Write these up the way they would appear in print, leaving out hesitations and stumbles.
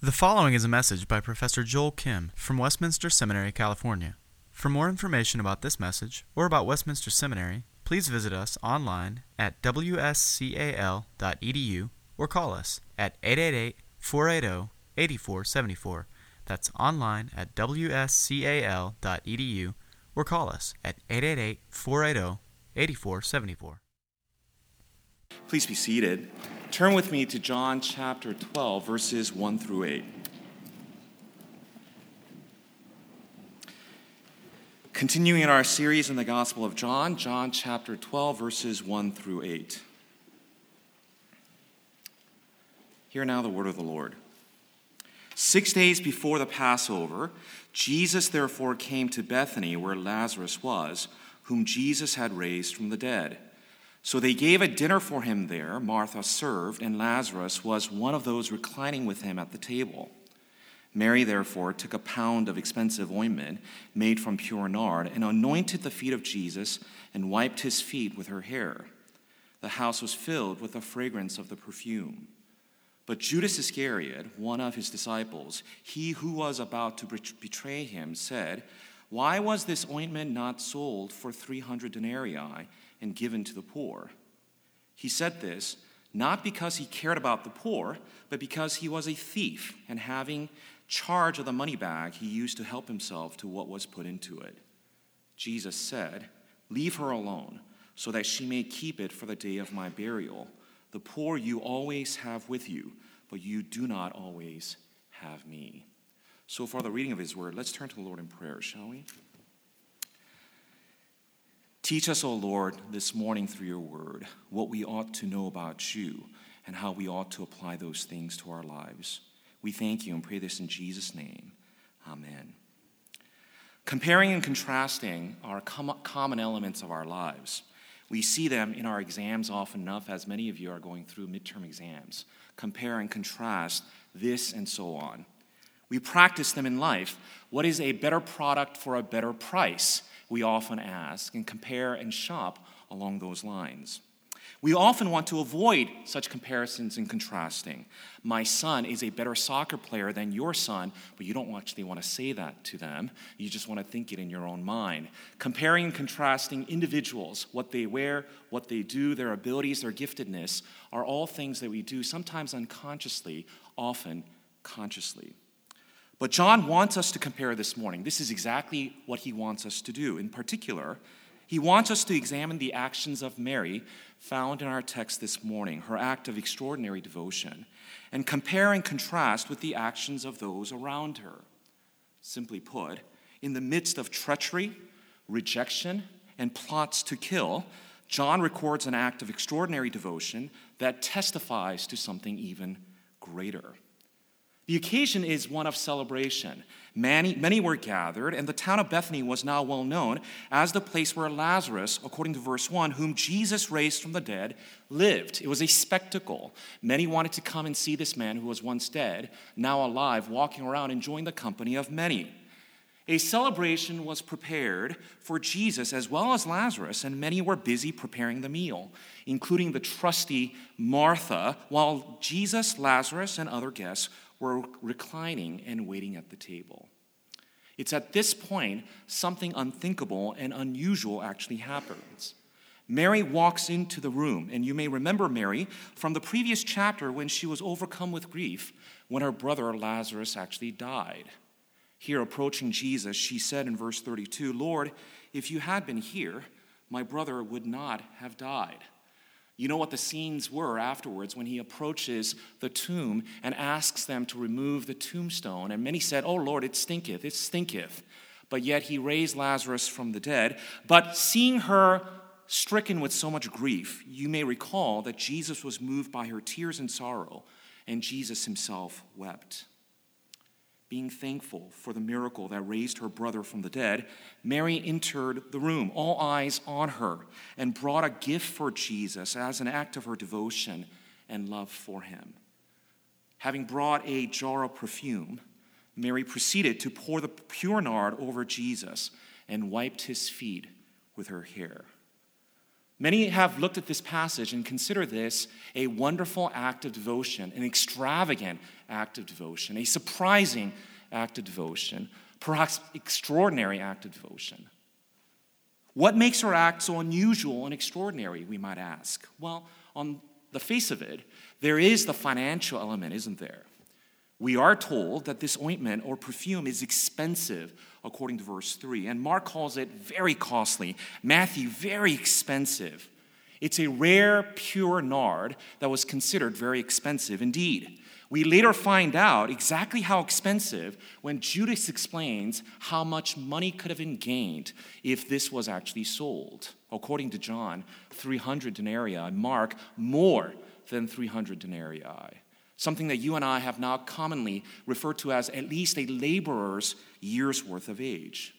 The following is a message by Professor Joel Kim from Westminster Seminary, California. For more information about this message or about Westminster Seminary, please visit us online at wscal.edu or call us at 888-480-8474. That's online at wscal.edu or call us at 888-480-8474. Please be seated. Turn with me to John chapter 12, verses 1 through 8. Continuing our series in the Gospel of John, John chapter 12, verses 1 through 8. Hear now the word of the Lord. 6 days before the Passover, Jesus therefore came to Bethany, where Lazarus was, whom Jesus had raised from the dead. So they gave a dinner for him there. Martha served, and Lazarus was one of those reclining with him at the table. Mary, therefore, took a pound of expensive ointment made from pure nard and anointed the feet of Jesus and wiped his feet with her hair. The house was filled with the fragrance of the perfume. But Judas Iscariot, one of his disciples, he who was about to betray him, said, "Why was this ointment not sold for 300 denarii and given to the poor?" He said this not because he cared about the poor, but because he was a thief, and having charge of the money bag, he used to help himself to what was put into it. Jesus said, "Leave her alone, so that she may keep it for the day of my burial. The poor you always have with you, but you do not always have me." So far, the reading of his word. Let's turn to the Lord in prayer, shall we? Teach us, O Lord, this morning through your word, what we ought to know about you and how we ought to apply those things to our lives. We thank you and pray this in Jesus' name. Amen. Comparing and contrasting are common elements of our lives. We see them in our exams often enough, as many of you are going through midterm exams. Compare and contrast this and so on. We practice them in life. What is a better product for a better price? We often ask and compare and shop along those lines. We often want to avoid such comparisons and contrasting. My son is a better soccer player than your son, but you don't actually want to say that to them. You just want to think it in your own mind. Comparing and contrasting individuals, what they wear, what they do, their abilities, their giftedness, are all things that we do, sometimes unconsciously, often consciously. But John wants us to compare this morning. This is exactly what he wants us to do. In particular, he wants us to examine the actions of Mary found in our text this morning, her act of extraordinary devotion, and compare and contrast with the actions of those around her. Simply put, in the midst of treachery, rejection, and plots to kill, John records an act of extraordinary devotion that testifies to something even greater. The occasion is one of celebration. Many were gathered, and the town of Bethany was now well known as the place where Lazarus, according to verse 1, whom Jesus raised from the dead, lived. It was a spectacle. Many wanted to come and see this man who was once dead, now alive, walking around enjoying the company of many. A celebration was prepared for Jesus as well as Lazarus, and many were busy preparing the meal, including the trusty Martha, while Jesus, Lazarus, and other guests were reclining and waiting at the table. It's at this point something unthinkable and unusual actually happens. Mary walks into the room, and you may remember Mary from the previous chapter when she was overcome with grief when her brother Lazarus actually died. Here, approaching Jesus, she said in verse 32, "Lord, if you had been here, my brother would not have died." You know what the scenes were afterwards when he approaches the tomb and asks them to remove the tombstone. And many said, "Oh, Lord, it stinketh, it stinketh." But yet he raised Lazarus from the dead. But seeing her stricken with so much grief, you may recall that Jesus was moved by her tears and sorrow, and Jesus himself wept. Being thankful for the miracle that raised her brother from the dead, Mary entered the room, all eyes on her, and brought a gift for Jesus as an act of her devotion and love for him. Having brought a jar of perfume, Mary proceeded to pour the pure nard over Jesus and wiped his feet with her hair. Many have looked at this passage and consider this a wonderful act of devotion, an extravagant act of devotion, a surprising act of devotion, perhaps extraordinary act of devotion. What makes our act so unusual and extraordinary, we might ask? Well, on the face of it, there is the financial element, isn't there? We are told that this ointment or perfume is expensive, according to verse 3. And Mark calls it very costly. Matthew, very expensive. It's a rare, pure nard that was considered very expensive indeed. We later find out exactly how expensive when Judas explains how much money could have been gained if this was actually sold. According to John, 300 denarii. Mark, more than 300 denarii. Something that you and I have now commonly referred to as at least a laborer's year's worth of age.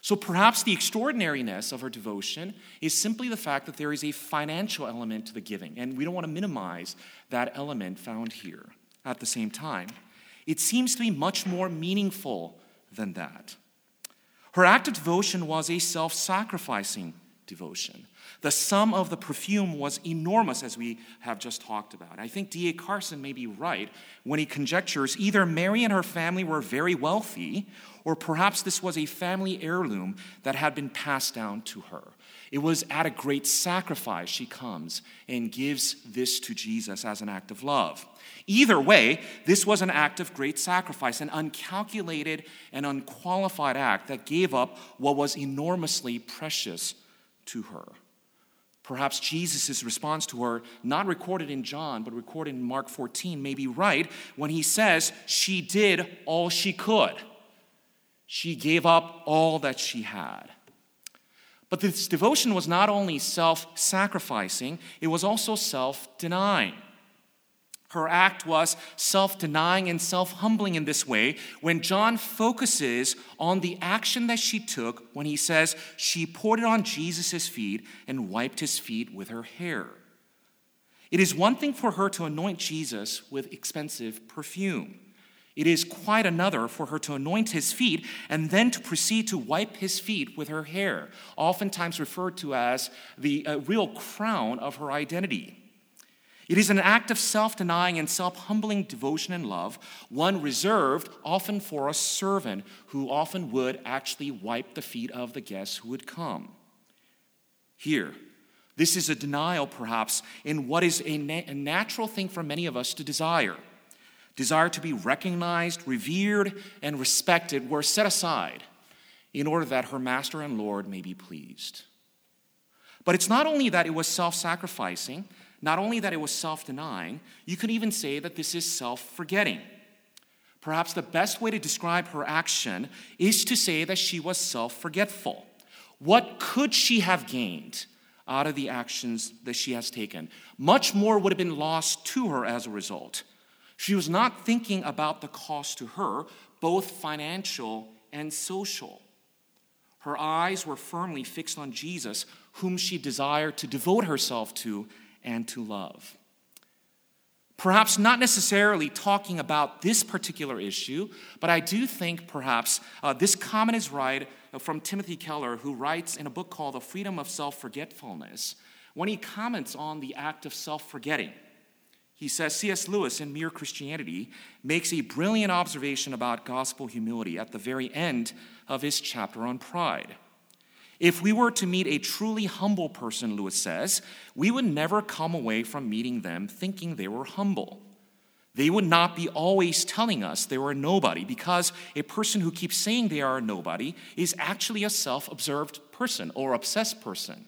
So perhaps the extraordinariness of our devotion is simply the fact that there is a financial element to the giving, and we don't want to minimize that element found here. At the same time, it seems to be much more meaningful than that. Her act of devotion was a self-sacrificing devotion. The sum of the perfume was enormous, as we have just talked about. I think D.A. Carson may be right when he conjectures either Mary and her family were very wealthy, or perhaps this was a family heirloom that had been passed down to her. It was at a great sacrifice she comes and gives this to Jesus as an act of love. Either way, this was an act of great sacrifice, an uncalculated and unqualified act that gave up what was enormously precious to her. Perhaps Jesus' response to her, not recorded in John, but recorded in Mark 14, may be right when he says she did all she could. She gave up all that she had. But this devotion was not only self-sacrificing, it was also self-denying. Her act was self-denying and self-humbling in this way when John focuses on the action that she took when he says she poured it on Jesus' feet and wiped his feet with her hair. It is one thing for her to anoint Jesus with expensive perfume. It is quite another for her to anoint his feet and then to proceed to wipe his feet with her hair, oftentimes referred to as the real crown of her identity. It is an act of self-denying and self-humbling devotion and love, one reserved often for a servant who often would actually wipe the feet of the guests who would come. Here, this is a denial perhaps in what is a natural thing for many of us to desire. Desire to be recognized, revered, and respected were set aside in order that her master and Lord may be pleased. But it's not only that it was self-sacrificing, not only that it was self-denying, you could even say that this is self-forgetting. Perhaps the best way to describe her action is to say that she was self-forgetful. What could she have gained out of the actions that she has taken? Much more would have been lost to her as a result. She was not thinking about the cost to her, both financial and social. Her eyes were firmly fixed on Jesus, whom she desired to devote herself to and to love. Perhaps not necessarily talking about this particular issue, but I do think perhaps this comment is right from Timothy Keller, who writes in a book called The Freedom of Self-Forgetfulness, when he comments on the act of self-forgetting. He says, C.S. Lewis in Mere Christianity makes a brilliant observation about gospel humility at the very end of his chapter on pride. If we were to meet a truly humble person, Lewis says, we would never come away from meeting them thinking they were humble. They would not be always telling us they were a nobody, because a person who keeps saying they are a nobody is actually a self-observed person or obsessed person.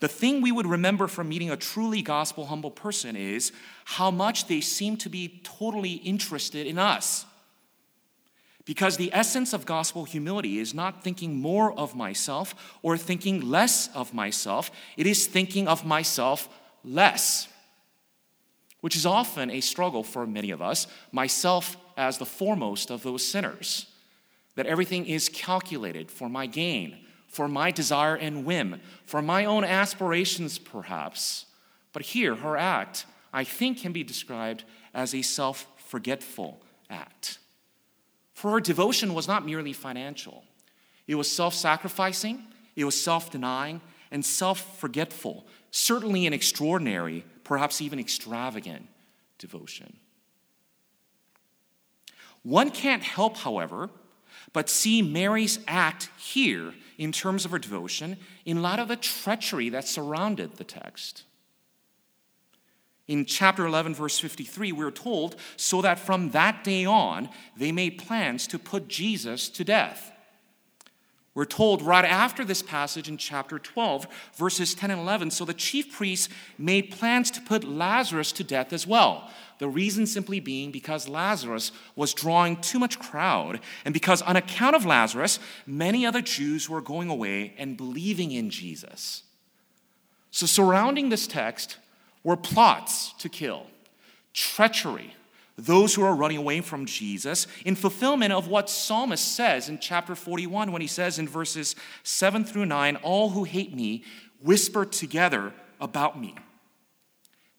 The thing we would remember from meeting a truly gospel humble person is how much they seem to be totally interested in us. Because the essence of gospel humility is not thinking more of myself or thinking less of myself. It is thinking of myself less, which is often a struggle for many of us, myself as the foremost of those sinners, that everything is calculated for my gain, for my desire and whim, for my own aspirations perhaps. But here, her act, I think, can be described as a self-forgetful act. For her devotion was not merely financial. It was self-sacrificing, it was self-denying, and self-forgetful, certainly an extraordinary, perhaps even extravagant devotion. One can't help, however, but see Mary's act here in terms of her devotion in light of the treachery that surrounded the text. In chapter 11, verse 53, we're told, so that from that day on, they made plans to put Jesus to death. We're told right after this passage in chapter 12, verses 10 and 11, so the chief priests made plans to put Lazarus to death as well. The reason simply being because Lazarus was drawing too much crowd, and because on account of Lazarus, many other Jews were going away and believing in Jesus. So surrounding this text were plots to kill, treachery, those who are running away from Jesus, in fulfillment of what Psalmist says in chapter 41 when he says in verses 7 through 9, all who hate me whisper together about me.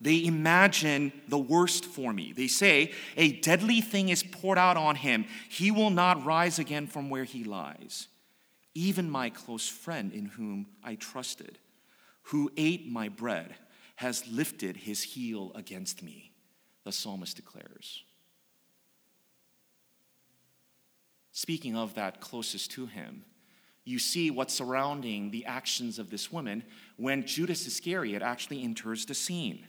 They imagine the worst for me. They say, a deadly thing is poured out on him. He will not rise again from where he lies. Even my close friend in whom I trusted, who ate my bread, has lifted his heel against me, the psalmist declares. Speaking of that closest to him, you see what's surrounding the actions of this woman when Judas Iscariot actually enters the scene.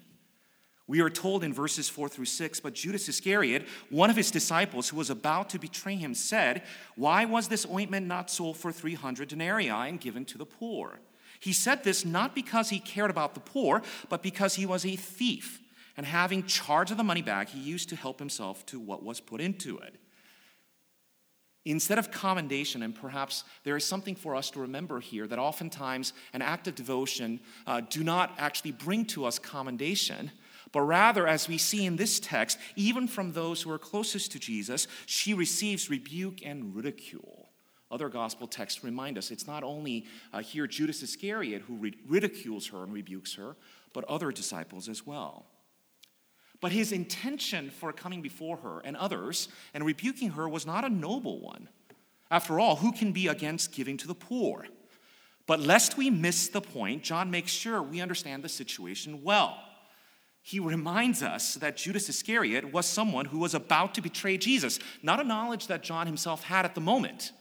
We are told in verses 4 through 6, but Judas Iscariot, one of his disciples who was about to betray him, said, why was this ointment not sold for 300 denarii and given to the poor? He said this not because he cared about the poor, but because he was a thief, and having charge of the money bag, he used to help himself to what was put into it. Instead of commendation, and perhaps there is something for us to remember here, that oftentimes an act of devotion do not actually bring to us commendation, but rather, as we see in this text, even from those who are closest to Jesus, she receives rebuke and ridicule. Other gospel texts remind us it's not only here Judas Iscariot who ridicules her and rebukes her, but other disciples as well. But his intention for coming before her and others and rebuking her was not a noble one. After all, who can be against giving to the poor? But lest we miss the point, John makes sure we understand the situation well. He reminds us that Judas Iscariot was someone who was about to betray Jesus, not a knowledge that John himself had at the moment,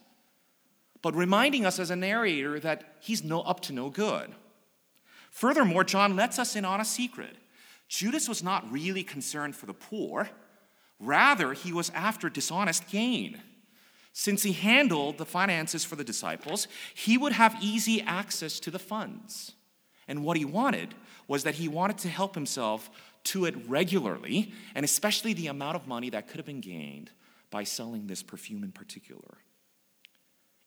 but reminding us as a narrator that he's up to no good. Furthermore, John lets us in on a secret. Judas was not really concerned for the poor. Rather, he was after dishonest gain. Since he handled the finances for the disciples, he would have easy access to the funds. And what he wanted was that he wanted to help himself to it regularly, and especially the amount of money that could have been gained by selling this perfume in particular.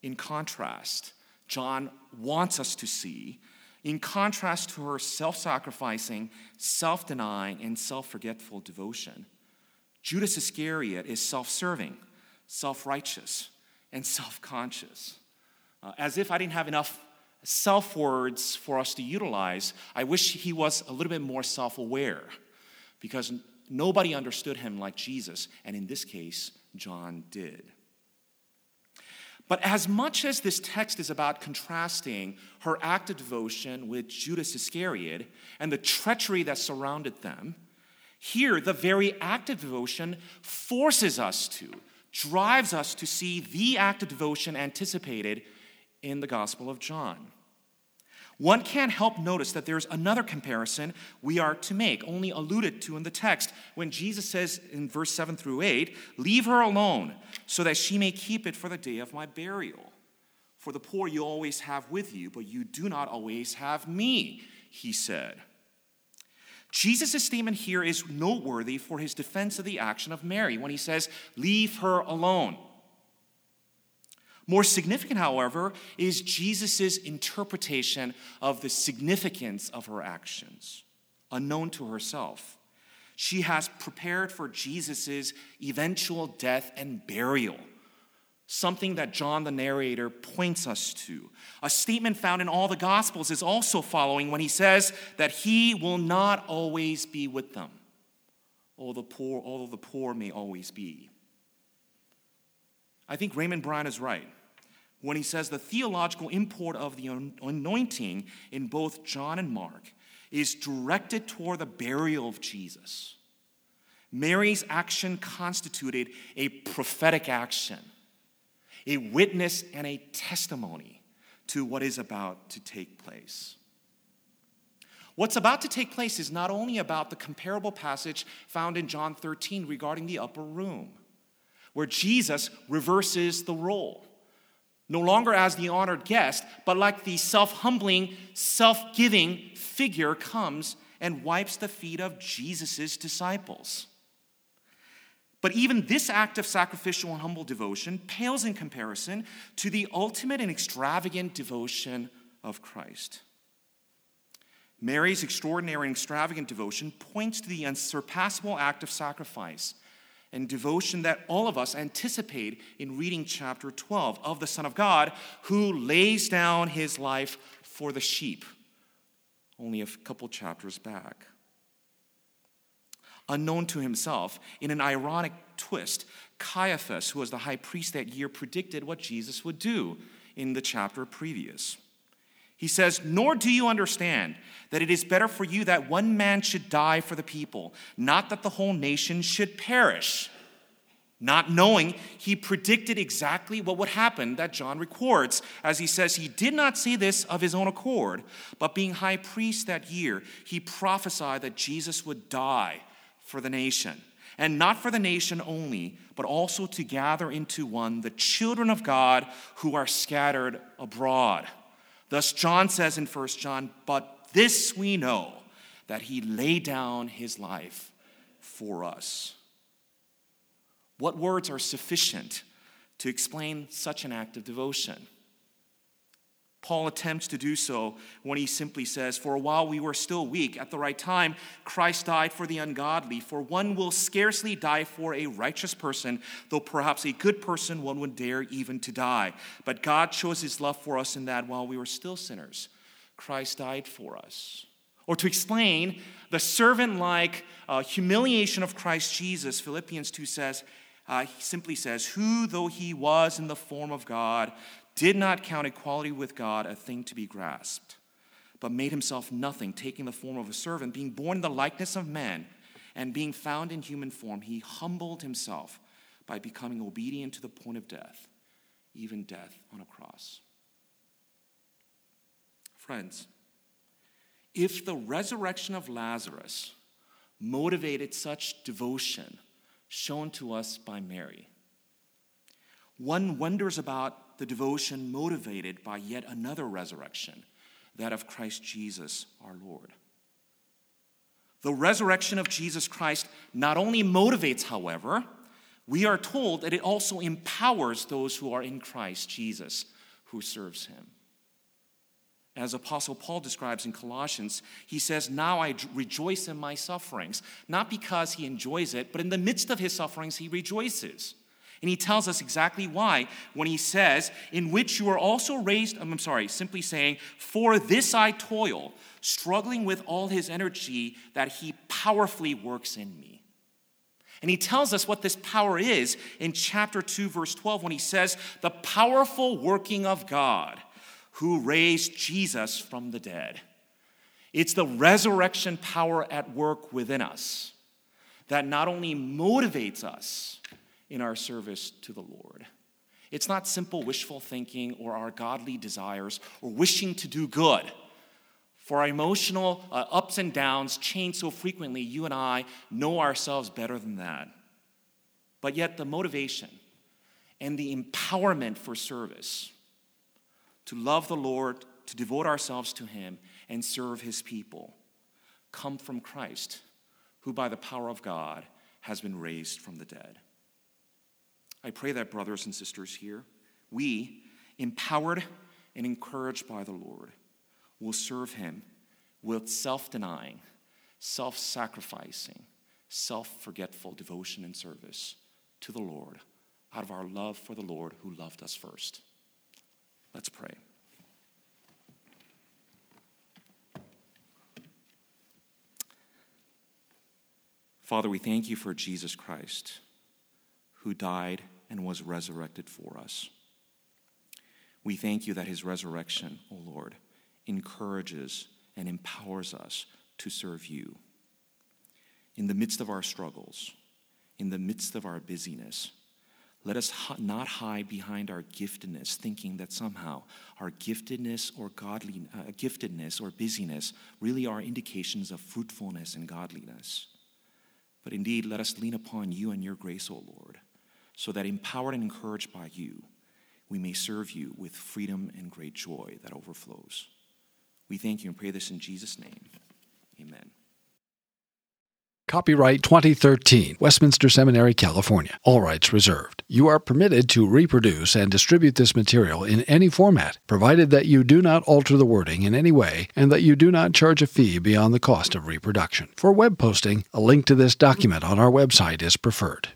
In contrast, John wants us to see, in contrast to her self-sacrificing, self-denying, and self-forgetful devotion, Judas Iscariot is self-serving, self-righteous, and self-conscious. As if I didn't have enough self-words for us to utilize, I wish he was a little bit more self-aware, because nobody understood him like Jesus, and in this case, John did. But as much as this text is about contrasting her act of devotion with Judas Iscariot and the treachery that surrounded them, here the very act of devotion forces us to, drives us to see the act of devotion anticipated in the Gospel of John. One can't help notice that there's another comparison we are to make, only alluded to in the text, when Jesus says in verse 7 through 8, leave her alone so that she may keep it for the day of my burial. For the poor you always have with you, but you do not always have me, he said. Jesus' statement here is noteworthy for his defense of the action of Mary when he says, leave her alone. More significant, however, is Jesus' interpretation of the significance of her actions, unknown to herself. She has prepared for Jesus' eventual death and burial, something that John the narrator points us to. A statement found in all the Gospels is also following when he says that he will not always be with them, although the poor may always be. I think Raymond Brown is right. when he says the theological import of the anointing in both John and Mark is directed toward the burial of Jesus. Mary's action constituted a prophetic action, a witness and a testimony to what is about to take place. What's about to take place is not only about the comparable passage found in John 13 regarding the upper room, where Jesus reverses the role, no longer as the honored guest, but like the self-humbling, self-giving figure comes and wipes the feet of Jesus' disciples. But even this act of sacrificial and humble devotion pales in comparison to the ultimate and extravagant devotion of Christ. Mary's extraordinary and extravagant devotion points to the unsurpassable act of sacrifice and devotion that all of us anticipate in reading chapter 12 of the Son of God, who lays down his life for the sheep, only a couple chapters back. Unknown to himself, in an ironic twist, Caiaphas, who was the high priest that year, predicted what Jesus would do in the chapter previous. He says, "Nor do you understand that it is better for you that one man should die for the people, not that the whole nation should perish." Not knowing, he predicted exactly what would happen that John records, as he says, he did not say this of his own accord, but being high priest that year, he prophesied that Jesus would die for the nation, and not for the nation only, but also to gather into one the children of God who are scattered abroad. Thus John says in 1 John, "But this we know, that he laid down his life for us." What words are sufficient to explain such an act of devotion? Paul attempts to do so when he simply says, "For while we were still weak, at the right time, Christ died for the ungodly. For one will scarcely die for a righteous person, though perhaps a good person one would dare even to die. But God shows his love for us in that while we were still sinners, Christ died for us." Or to explain the servant-like humiliation of Christ Jesus, Philippians 2 says, he simply says, "Who, though he was in the form of God, did not count equality with God a thing to be grasped, but made himself nothing, taking the form of a servant, being born in the likeness of man, and being found in human form, he humbled himself by becoming obedient to the point of death, even death on a cross." Friends, if the resurrection of Lazarus motivated such devotion shown to us by Mary, one wonders about the devotion motivated by yet another resurrection, that of Christ Jesus our Lord. The resurrection of Jesus Christ not only motivates, however, we are told that it also empowers those who are in Christ Jesus, who serves him. As Apostle Paul describes in Colossians, he says, "Now I rejoice in my sufferings," not because he enjoys it, but in the midst of his sufferings he rejoices. And he tells us exactly why when he says, "In which you are also raised," simply saying, "For this I toil, struggling with all his energy that he powerfully works in me." And he tells us what this power is in chapter 2, verse 12, when he says, "The powerful working of God who raised Jesus from the dead." It's the resurrection power at work within us that not only motivates us in our service to the Lord. It's not simple wishful thinking or our godly desires or wishing to do good. For our emotional ups and downs change so frequently, you and I know ourselves better than that. But yet the motivation and the empowerment for service, to love the Lord, to devote ourselves to him and serve his people, come from Christ, who by the power of God has been raised from the dead. I pray that, brothers and sisters here, we, empowered and encouraged by the Lord, will serve him with self-denying, self-sacrificing, self-forgetful devotion and service to the Lord out of our love for the Lord who loved us first. Let's pray. Father, we thank you for Jesus Christ, who died and was resurrected for us. We thank you that his resurrection, O Lord, encourages and empowers us to serve you. In the midst of our struggles, in the midst of our busyness, let us not hide behind our giftedness, thinking that somehow our giftedness or busyness really are indications of fruitfulness and godliness. But indeed, let us lean upon you and your grace, O Lord, so that empowered and encouraged by you, we may serve you with freedom and great joy that overflows. We thank you and pray this in Jesus' name. Amen. Copyright 2013, Westminster Seminary, California. All rights reserved. You are permitted to reproduce and distribute this material in any format, provided that you do not alter the wording in any way and that you do not charge a fee beyond the cost of reproduction. For web posting, a link to this document on our website is preferred.